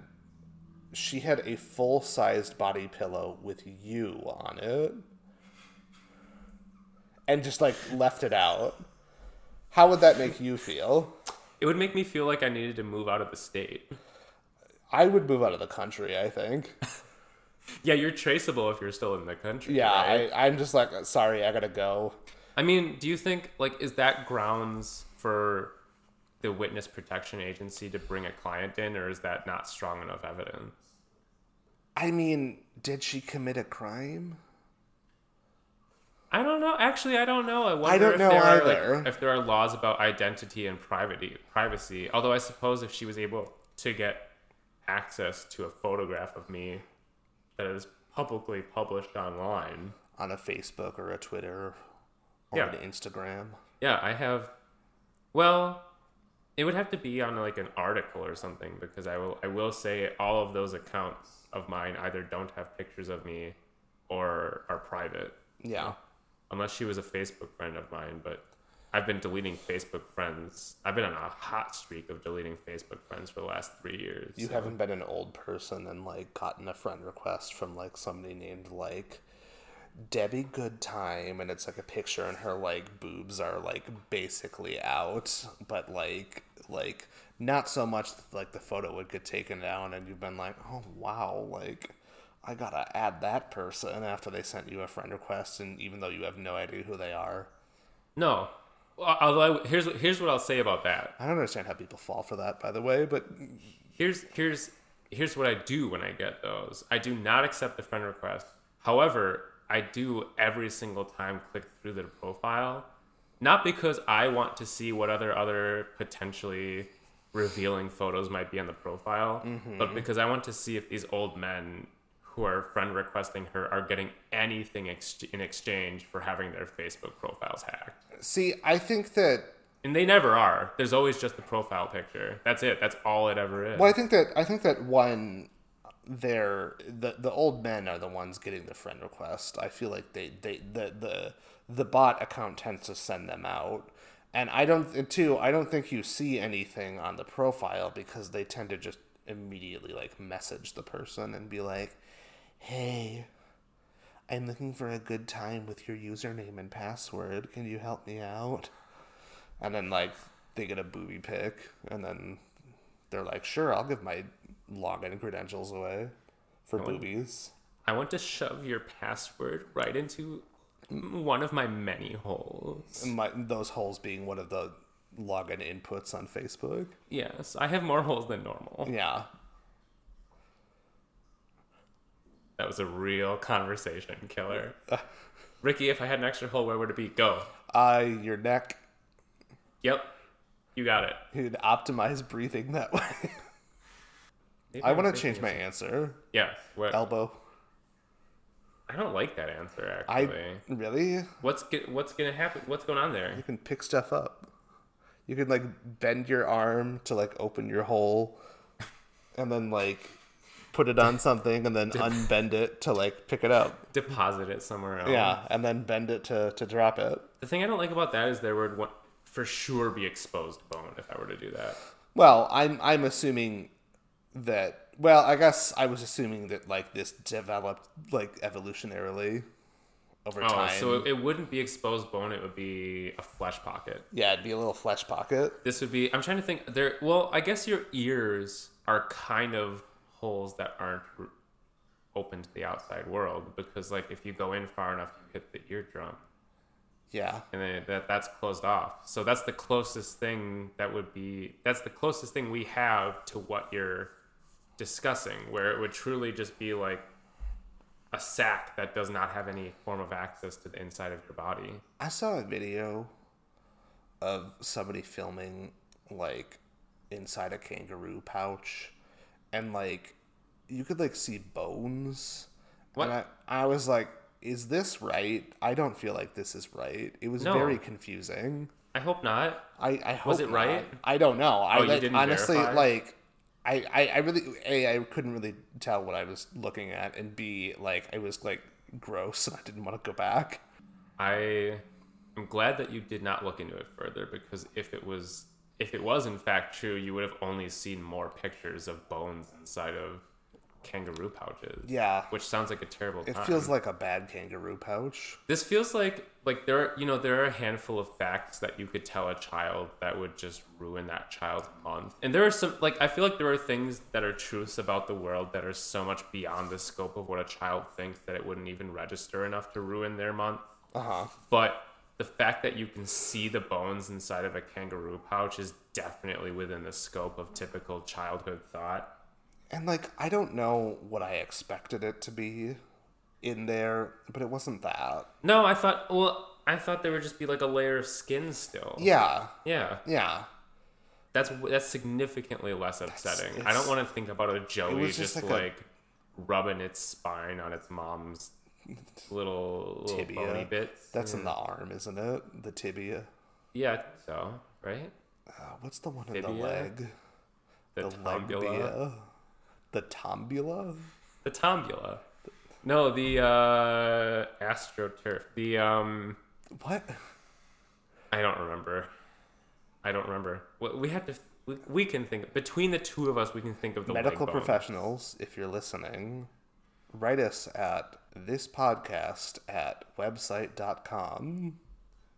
she had a full sized body pillow with you on it and just like left it out. How would that make you feel? It would make me feel like I needed to move out of the state. I would move out of the country, I think. Yeah, you're traceable if you're still in the country. Yeah, right? I, I'm just like, sorry, I gotta go. I mean, do you think, like, is that grounds for the Witness Protection Agency to bring a client in, or is that not strong enough evidence? I mean, did she commit a crime? I don't know. Actually, I don't know. I wonder I don't if, know there are, like, if there are laws about identity and privacy. privacy. Although I suppose if she was able to get access to a photograph of me that is publicly published online on a Facebook or a Twitter or yeah. an Instagram. Yeah, I have. Well, it would have to be on like an article or something, because I will. I will say all of those accounts of mine either don't have pictures of me or are private. Yeah. Unless she was a Facebook friend of mine, but I've been deleting Facebook friends. I've been on a hot streak of deleting Facebook friends for the last three years. You so. haven't been an old person and, like, gotten a friend request from, like, somebody named, like, Debbie Goodtime, and it's, like, a picture, and her, like, boobs are, like, basically out, but, like, like not so much that, like, the photo would get taken down, and you've been like, oh, wow, like... I gotta add that person after they sent you a friend request, and even though you have no idea who they are. No. Although I, here's here's what I'll say about that. I don't understand how people fall for that, by the way. But here's here's here's what I do when I get those. I do not accept the friend request. However, I do every single time click through their profile, not because I want to see what other other potentially revealing photos might be on the profile, mm-hmm. but because I want to see if these old men who are friend requesting her are getting anything ex- in exchange for having their Facebook profiles hacked. See, I think that... And they never are. There's always just the profile picture. That's it. That's all it ever is. Well, I think that, I think that one, they're, the, the old men are the ones getting the friend request. I feel like they, they the, the, the bot account tends to send them out. And I don't, and two, I don't think you see anything on the profile because they tend to just immediately, like, message the person and be like, hey, I'm looking for a good time with your username and password. Can you help me out? And then, like, they get a booby pic, and then they're like, sure, I'll give my login credentials away for I want, boobies. I want to shove your password right into one of my many holes. My, those holes being one of the login inputs on Facebook. Yes, I have more holes than normal. Yeah. That was a real conversation killer. Ricky, if I had an extra hole, where would it be? Go. Uh, your neck. Yep. You got it. You'd optimize breathing that way. I want to change my answer. Yeah. What? Elbow. I don't like that answer, actually. I, really? What's what's going to happen? What's going on there? You can pick stuff up. You can, like, bend your arm to, like, open your hole. And then, like... put it on something and then unbend it to, like, pick it up. Deposit it somewhere else. Yeah, and then bend it to, to drop it. The thing I don't like about that is there would for sure be exposed bone if I were to do that. Well, I'm I'm assuming that... Well, I guess I was assuming that, like, this developed, like, evolutionarily over oh, time. Oh, so it, it wouldn't be exposed bone. It would be a flesh pocket. Yeah, it'd be a little flesh pocket. This would be... I'm trying to think... There. Well, I guess your ears are kind of... holes that aren't open to the outside world, because, like, if you go in far enough, you hit the eardrum. Yeah. And then that that's closed off. So that's the closest thing that would be, that's the closest thing we have to what you're discussing, where it would truly just be like a sack that does not have any form of access to the inside of your body. I saw a video of somebody filming, like, inside a kangaroo pouch. And, like, you could, like, see bones. What? And I, I was like, is this right? I don't feel like this is right. It was no. very confusing. I hope not. I, I hope Was it not. right? I don't know. Oh, I you like, didn't Honestly, verify? like, I, I, I really, A, I couldn't really tell what I was looking at. And B, like, I was, like, gross and I didn't want to go back. I am glad that you did not look into it further, because if it was... If it was, in fact, true, you would have only seen more pictures of bones inside of kangaroo pouches. Yeah. Which sounds like a terrible time. It feels like a bad kangaroo pouch. This feels like, like there are, you know, there are a handful of facts that you could tell a child that would just ruin that child's month. And there are some, like, I feel like there are things that are truths about the world that are so much beyond the scope of what a child thinks that it wouldn't even register enough to ruin their month. Uh-huh. But... the fact that you can see the bones inside of a kangaroo pouch is definitely within the scope of typical childhood thought. And, like, I don't know what I expected it to be in there, but it wasn't that. No, I thought, well, I thought there would just be, like, a layer of skin still. Yeah. Yeah. Yeah. That's that's significantly less upsetting. I don't want to think about a Joey just, just, like, like a... rubbing its spine on its mom's little, little tibia. Bony bits. That's yeah. in the arm, isn't it? The tibia. Yeah, I think so, right? Uh, what's the one tibia? in the leg? The, the tombula. The tombula? The tombula. No, the uh, astroturf. The, um... What? I don't remember. I don't remember. We have to... We, we can think... Between the two of us, we can think of the Medical leg professionals, if you're listening, write us at this podcast at website dot com.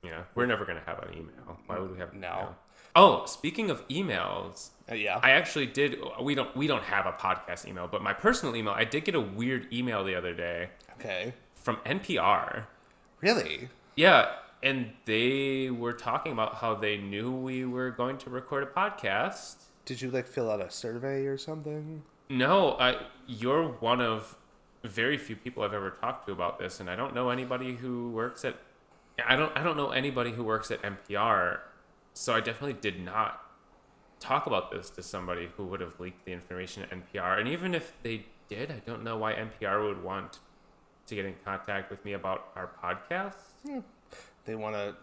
Yeah, we're never going to have an email. Why would we have an no. email? Oh, speaking of emails, uh, yeah, I actually did. We don't we don't have a podcast email, but my personal email, I did get a weird email the other day. Okay. From N P R. Really? Yeah, and they were talking about how they knew we were going to record a podcast. Did you, like, fill out a survey or something? No, I, you're one of very few people I've ever talked to about this, and I don't know anybody who works at I don't I don't know anybody who works at N P R, so I definitely did not talk about this to somebody who would have leaked the information at N P R. And even if they did, I don't know why N P R would want to get in contact with me about our podcast. Yeah. They want to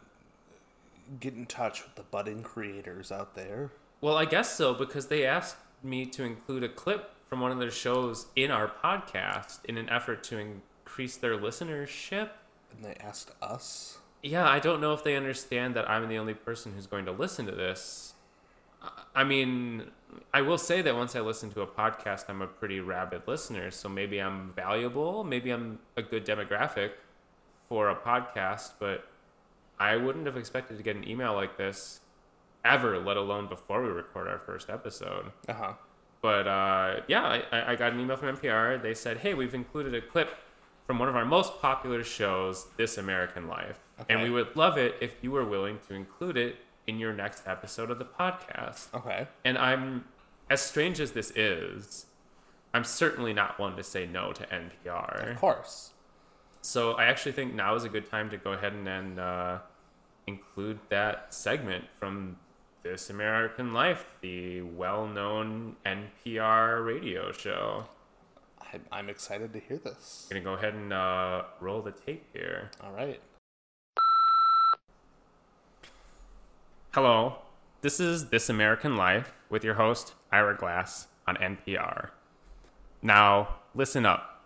get in touch with the budding creators out there. Well, I guess so, because they asked me to include a clip from one of their shows in our podcast in an effort to increase their listenership. And they asked us? Yeah, I don't know if they understand that I'm the only person who's going to listen to this. I mean, I will say that once I listen to a podcast, I'm a pretty rabid listener. So maybe I'm valuable. Maybe I'm a good demographic for a podcast. But I wouldn't have expected to get an email like this ever, let alone before we record our first episode. Uh-huh. But uh, yeah, I, I got an email from N P R. They said, hey, we've included a clip from one of our most popular shows, This American Life. Okay. And we would love it if you were willing to include it in your next episode of the podcast. Okay. And I'm, as strange as this is, I'm certainly not one to say no to N P R. Of course. So I actually think now is a good time to go ahead and, and uh, include that segment from This American Life, the well-known N P R radio show. I, I'm excited to hear this. I'm going to go ahead and uh, roll the tape here. All right. Hello, this is This American Life with your host, Ira Glass, on N P R. Now, listen up.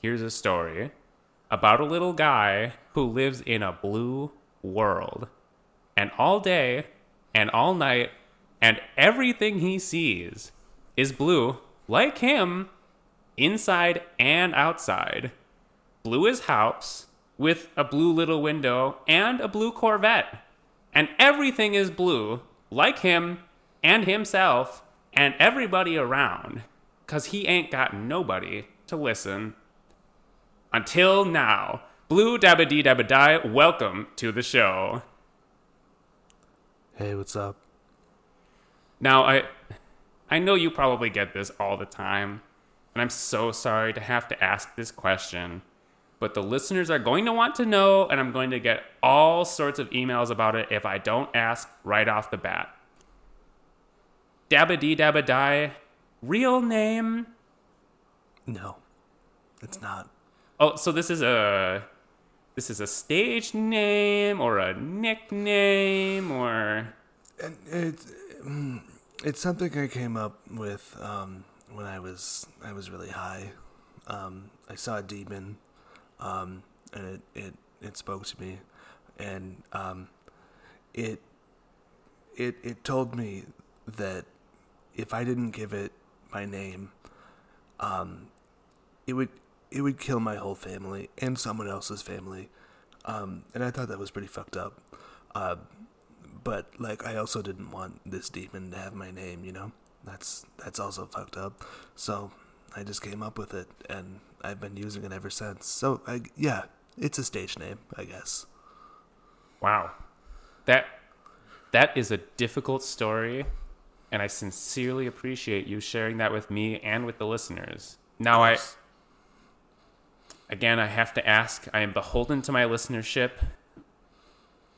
Here's a story about a little guy who lives in a blue world. And all day and all night and everything he sees is blue, like him, inside and outside. Blue is house with a blue little window and a blue Corvette. And everything is blue, like him, and himself, and everybody around. 'Cause he ain't got nobody to listen. Until now. Blue Dabba Dee Dabba Dye, welcome to the show. Hey, what's up? Now, I, I know you probably get this all the time, and I'm so sorry to have to ask this question. But the listeners are going to want to know, and I'm going to get all sorts of emails about it if I don't ask right off the bat. Dabba Dee Dabba Die, real name? No, it's not. Oh, so this is a this is a stage name or a nickname or? It's it's something I came up with um, when I was I was really high. Um, I saw a demon. Um, and it, it, it spoke to me and, um, it, it, it told me that if I didn't give it my name, um, it would, it would kill my whole family and someone else's family. Um, and I thought that was pretty fucked up. Uh, but like, I also didn't want this demon to have my name, you know, that's, that's also fucked up. So I just came up with it, and I've been using it ever since. So, I, yeah, it's a stage name, I guess. Wow. That that is a difficult story, and I sincerely appreciate you sharing that with me and with the listeners. Now, I, again, I have to ask, I am beholden to my listenership.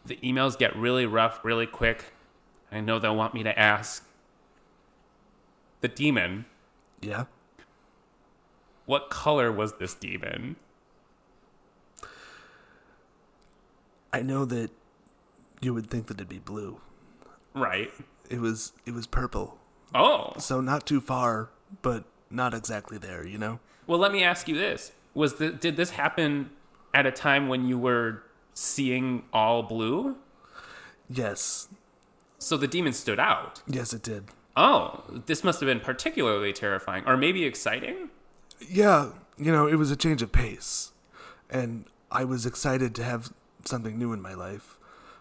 The emails get really rough really quick. I know they'll want me to ask. The demon. Yeah. What color was this demon? I know that you would think that it'd be blue. Right. It was it was purple. Oh. So not too far, but not exactly there, you know? Well, let me ask you this. Was the, did this happen at a time when you were seeing all blue? Yes. So the demon stood out? Yes, it did. Oh, this must have been particularly terrifying, or maybe exciting? Yeah, you know, it was a change of pace, and I was excited to have something new in my life.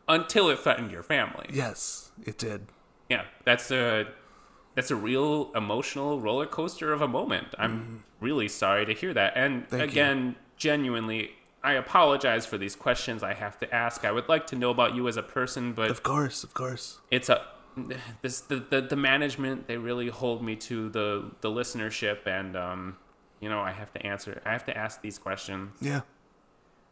Until it threatened your family. Yes, it did. Yeah, that's a that's a real emotional roller coaster of a moment. I'm mm-hmm. really sorry to hear that. And Thank again, you. Genuinely, I apologize for these questions I have to ask. I would like to know about you as a person, but of course, of course, it's a this the the, the management. They really hold me to the the listenership and um. You know, I have to answer. I have to ask these questions. Yeah.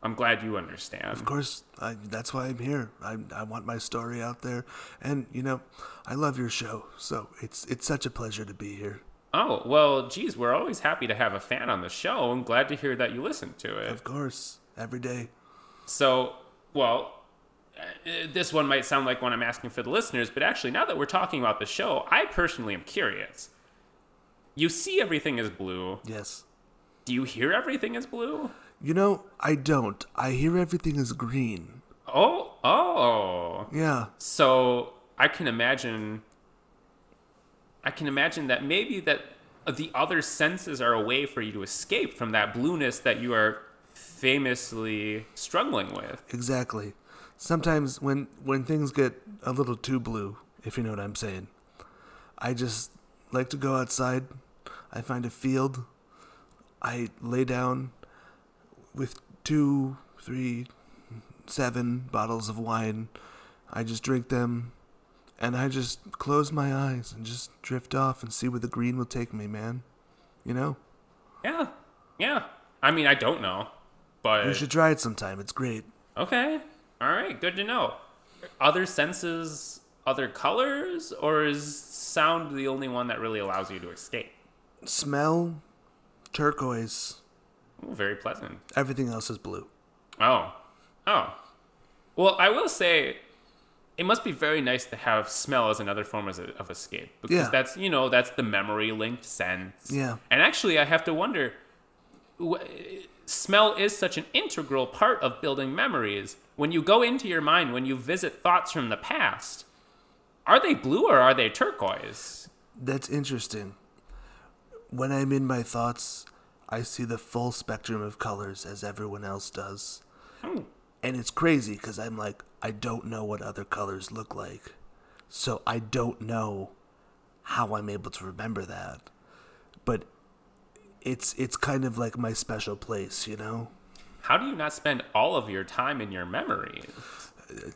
I'm glad you understand. Of course. I, that's why I'm here. I I want my story out there. And, you know, I love your show. So it's it's such a pleasure to be here. Oh, well, geez, we're always happy to have a fan on the show. I'm glad to hear that you listen to it. Of course. Every day. So, well, this one might sound like one I'm asking for the listeners, but actually, now that we're talking about the show, I personally am curious. You see everything as blue. Yes. Do you hear everything as blue? You know, I don't. I hear everything as green. Oh, oh. Yeah. So I can imagine I can imagine that maybe that the other senses are a way for you to escape from that blueness that you are famously struggling with. Exactly. Sometimes when, when things get a little too blue, if you know what I'm saying, I just like to go outside. I find a field. I lay down with two, three, seven bottles of wine. I just drink them, and I just close my eyes and just drift off and see where the green will take me, man. You know? Yeah. Yeah. I mean, I don't know, but... You should try it sometime. It's great. Okay. All right. Good to know. Other senses, other colors, or is sound the only one that really allows you to escape? Smell, turquoise. Ooh, very pleasant. Everything else is blue. Oh. Oh. Well, I will say... It must be very nice to have smell as another form of, of escape. Because yeah. that's, you know, that's the memory-linked sense. Yeah. And actually, I have to wonder, wh- smell is such an integral part of building memories. When you go into your mind, when you visit thoughts from the past, are they blue or are they turquoise? That's interesting. When I'm in my thoughts, I see the full spectrum of colors as everyone else does. Hmm. And it's crazy because I'm like, I don't know what other colors look like. So I don't know how I'm able to remember that. But it's it's kind of like my special place, you know? How do you not spend all of your time in your memories?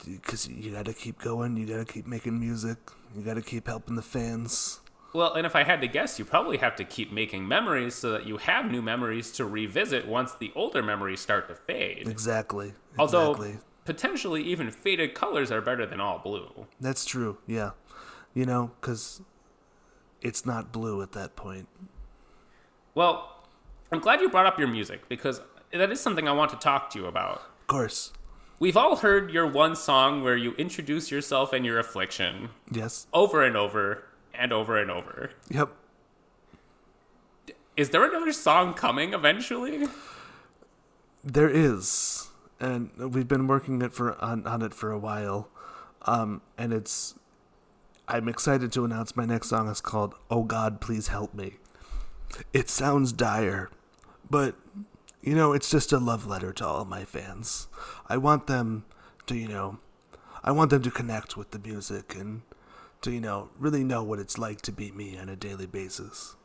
Because you got to keep going. You got to keep making music. You got to keep helping the fans. Well, and if I had to guess, you probably have to keep making memories so that you have new memories to revisit once the older memories start to fade. Exactly. Although, exactly. Potentially even faded colors are better than all blue. That's true, yeah. You know, because it's not blue at that point. Well, I'm glad you brought up your music, because that is something I want to talk to you about. Of course. We've all heard your one song where you introduce yourself and your affliction. Yes. Over and over and over and over. Yep. Is there another song coming eventually? There is. And we've been working it for on, on it for a while. Um, and it's... I'm excited to announce my next song is called Oh God, Please Help Me. It sounds dire, but, you know, it's just a love letter to all my fans. I want them to, you know... I want them to connect with the music and to, you know, really know what it's like to be me on a daily basis.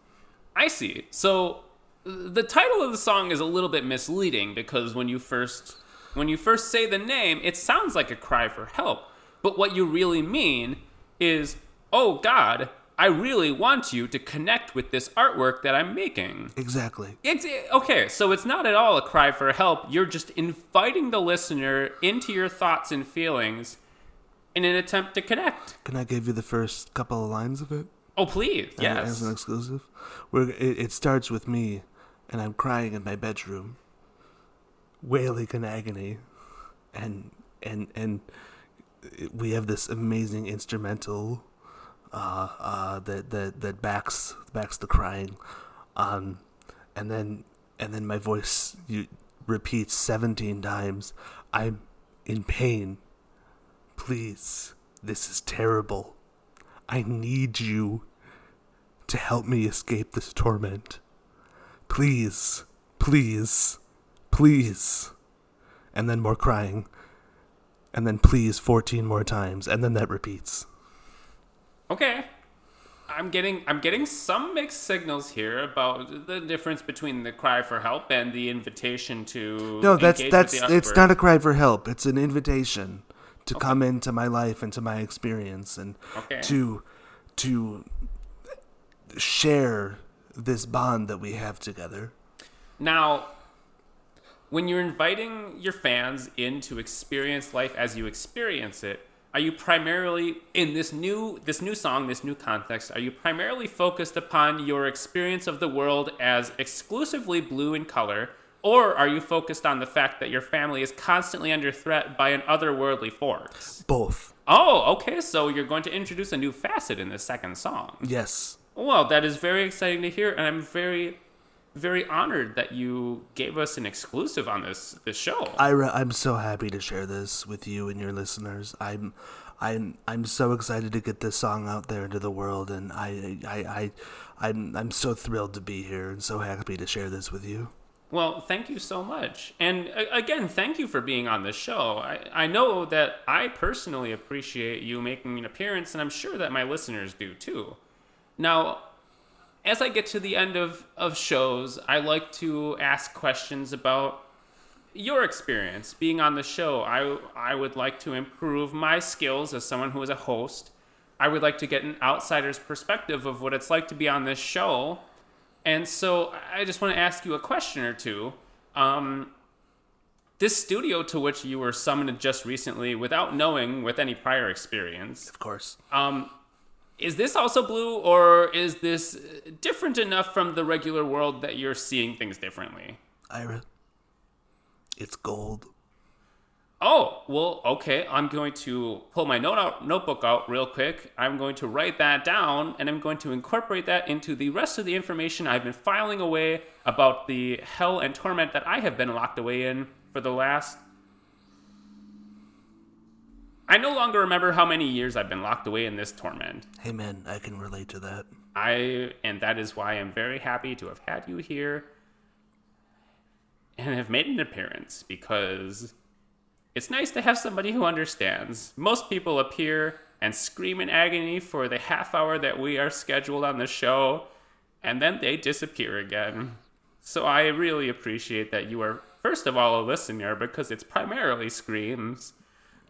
I see. So, the title of the song is a little bit misleading because when you first... When you first say the name, it sounds like a cry for help. But what you really mean is, oh God, I really want you to connect with this artwork that I'm making. Exactly. It's okay, so it's not at all a cry for help. You're just inviting the listener into your thoughts and feelings in an attempt to connect. Can I give you the first couple of lines of it? Oh, please, yes. As an exclusive? Where it starts with me, and I'm crying in my bedroom. Wailing in agony, and and and we have this amazing instrumental uh, uh, that that that backs backs the crying, um, and then and then my voice you, repeats seventeen times. I'm in pain. Please, this is terrible. I need you to help me escape this torment. Please, please. Please. And then more crying. And then please fourteen more times. And then that repeats. Okay. I'm getting I'm getting some mixed signals here about the difference between the cry for help and the invitation to No, that's that's it's not a cry for help. It's an invitation to okay. come into my life and to my experience and okay. to to share this bond that we have together. Now, when you're inviting your fans in to experience life as you experience it, are you primarily, in this new this new song, this new context, are you primarily focused upon your experience of the world as exclusively blue in color, or are you focused on the fact that your family is constantly under threat by an otherworldly force? Both. Oh, okay, so you're going to introduce a new facet in this second song. Yes. Well, that is very exciting to hear, and I'm very... very honored that you gave us an exclusive on this this show. Ira, I'm so happy to share this with you and your listeners. I'm I'm I'm so excited to get this song out there into the world, and I I, I I'm I'm so thrilled to be here and so happy to share this with you. Well, thank you so much. And again, thank you for being on this show. I, I know that I personally appreciate you making an appearance, and I'm sure that my listeners do too. Now, as I get to the end of, of shows, I like to ask questions about your experience being on the show. I, I would like to improve my skills as someone who is a host. I would like to get an outsider's perspective of what it's like to be on this show. And so I just want to ask you a question or two. Um, this studio to which you were summoned just recently, without knowing, with any prior experience. Of course. Um, is this also blue, or is this different enough from the regular world that you're seeing things differently? Ira, it's gold. Oh, well, okay. I'm going to pull my note out, notebook out real quick. I'm going to write that down, and I'm going to incorporate that into the rest of the information I've been filing away about the hell and torment that I have been locked away in for the last... I no longer remember how many years I've been locked away in this torment. Hey, man, I can relate to that. I, and that is why I'm very happy to have had you here and have made an appearance, because... it's nice to have somebody who understands. Most people appear and scream in agony for the half hour that we are scheduled on the show, and then they disappear again. So I really appreciate that you are, first of all, a listener, because it's primarily screams.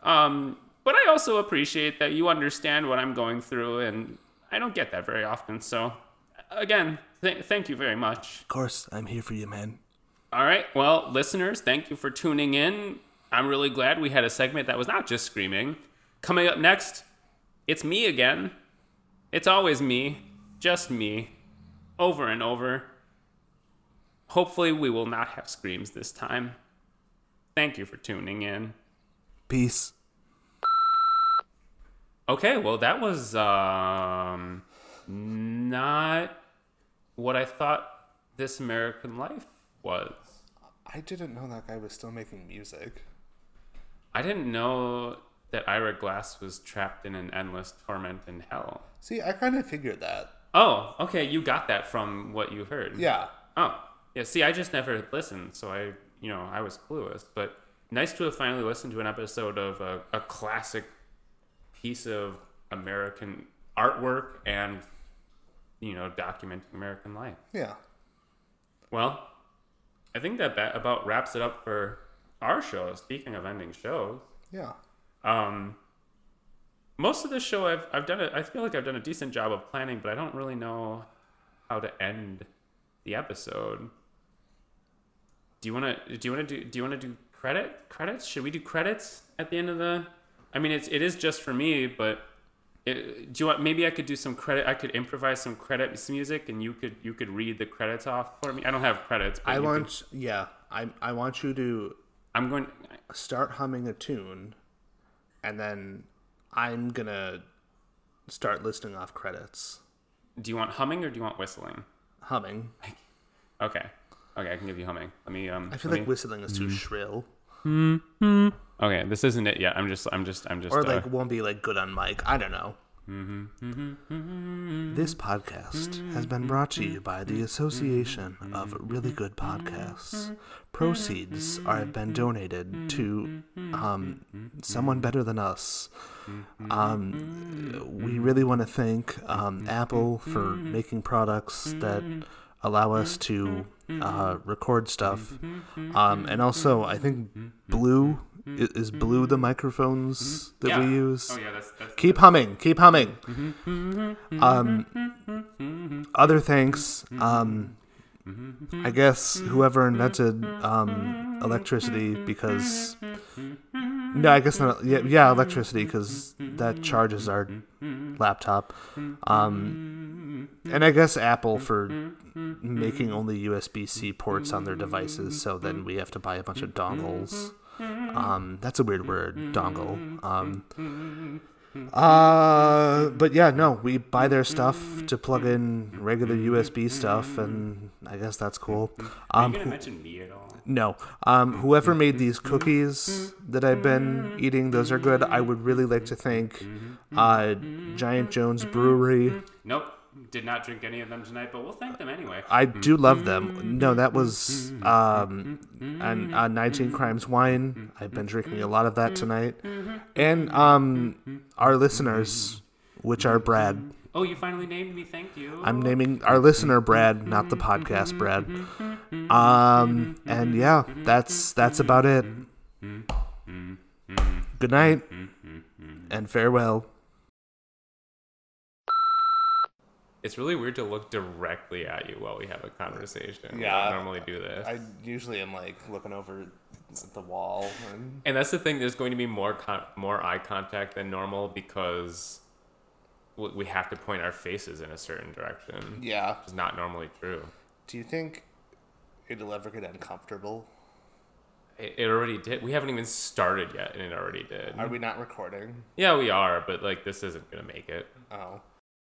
Um, but I also appreciate that you understand what I'm going through, and I don't get that very often. So, again, th- thank you very much. Of course, I'm here for you, man. All right, well, listeners, thank you for tuning in. I'm really glad we had a segment that was not just screaming. Coming up next, it's me again. It's always me. Just me. Over and over. Hopefully we will not have screams this time. Thank you for tuning in. Peace. Okay, well that was um, not what I thought This American Life was. I didn't know that guy was still making music. I didn't know that Ira Glass was trapped in an endless torment in hell. See, I kind of figured that. Oh, okay. You got that from what you heard. Yeah. Oh, yeah. See, I just never listened, so I, you know, I was clueless. But nice to have finally listened to an episode of a, a classic piece of American artwork and, you know, documenting American life. Yeah. Well, I think that, that about wraps it up for our show. Speaking of ending shows, yeah. Um, most of the show I've I've done it. I feel like I've done a decent job of planning, but I don't really know how to end the episode. Do you want to? Do you want to do? Do you want to do credit? Credits? Should we do credits at the end of the? I mean, it's it is just for me, but it, do you want? Maybe I could do some credit. I could improvise some credits music, and you could you could read the credits off for me. I don't have credits. But I want could, yeah. I I want you to. I'm going to start humming a tune, and then I'm gonna start listing off credits. Do you want humming or do you want whistling? Humming. Okay. Okay, I can give you humming. Let me. Um. I feel like me... whistling is too mm. shrill. Mm-hmm. Okay, this isn't it yet. I'm just, I'm just, I'm just. Or like uh, won't be like good on mic. I don't know. Mm-hmm, mm-hmm, mm-hmm, this podcast mm-hmm, has been brought to you by the Association mm-hmm, of Really Good Podcasts. Proceeds are have been donated to um, someone better than us. Um, we really want to thank um, Apple for making products that allow us to uh, record stuff. Um, and also, I think Blue... Is Blue the microphones that yeah. we use? Oh, yeah, that's, that's, keep that's... humming. Keep humming. Um, other thanks. Um, I guess whoever invented um, electricity because... No, I guess not. Yeah, yeah electricity because that charges our laptop. Um, and I guess Apple for making only U S B C ports on their devices, so then we have to buy a bunch of dongles. Um, that's a weird word, dongle. Um, Uh, but yeah, no, we buy their stuff to plug in regular U S B stuff, and I guess that's cool. Um, Are you going to mention me at all? No. Um, whoever made these cookies that I've been eating, those are good. I would really like to thank uh, Giant Jones Brewery. Nope. Did not drink any of them tonight, but we'll thank them anyway. I do love them. No, that was um, an, a nineteen Crimes wine. I've been drinking a lot of that tonight. And um, our listeners, which are Brad. Oh, you finally named me. Thank you. I'm naming our listener Brad, not the podcast Brad. Um, and yeah, that's that's about it. Good night and farewell. It's really weird to look directly at you while we have a conversation. Yeah, I don't normally do this. I usually am like looking over at the wall, and, and that's the thing. There's going to be more con- more eye contact than normal because we have to point our faces in a certain direction. Yeah, which is not normally true. Do you think it'll ever get uncomfortable? It, it already did. We haven't even started yet, and it already did. Are we not recording? Yeah, we are, but like this isn't gonna make it. Oh.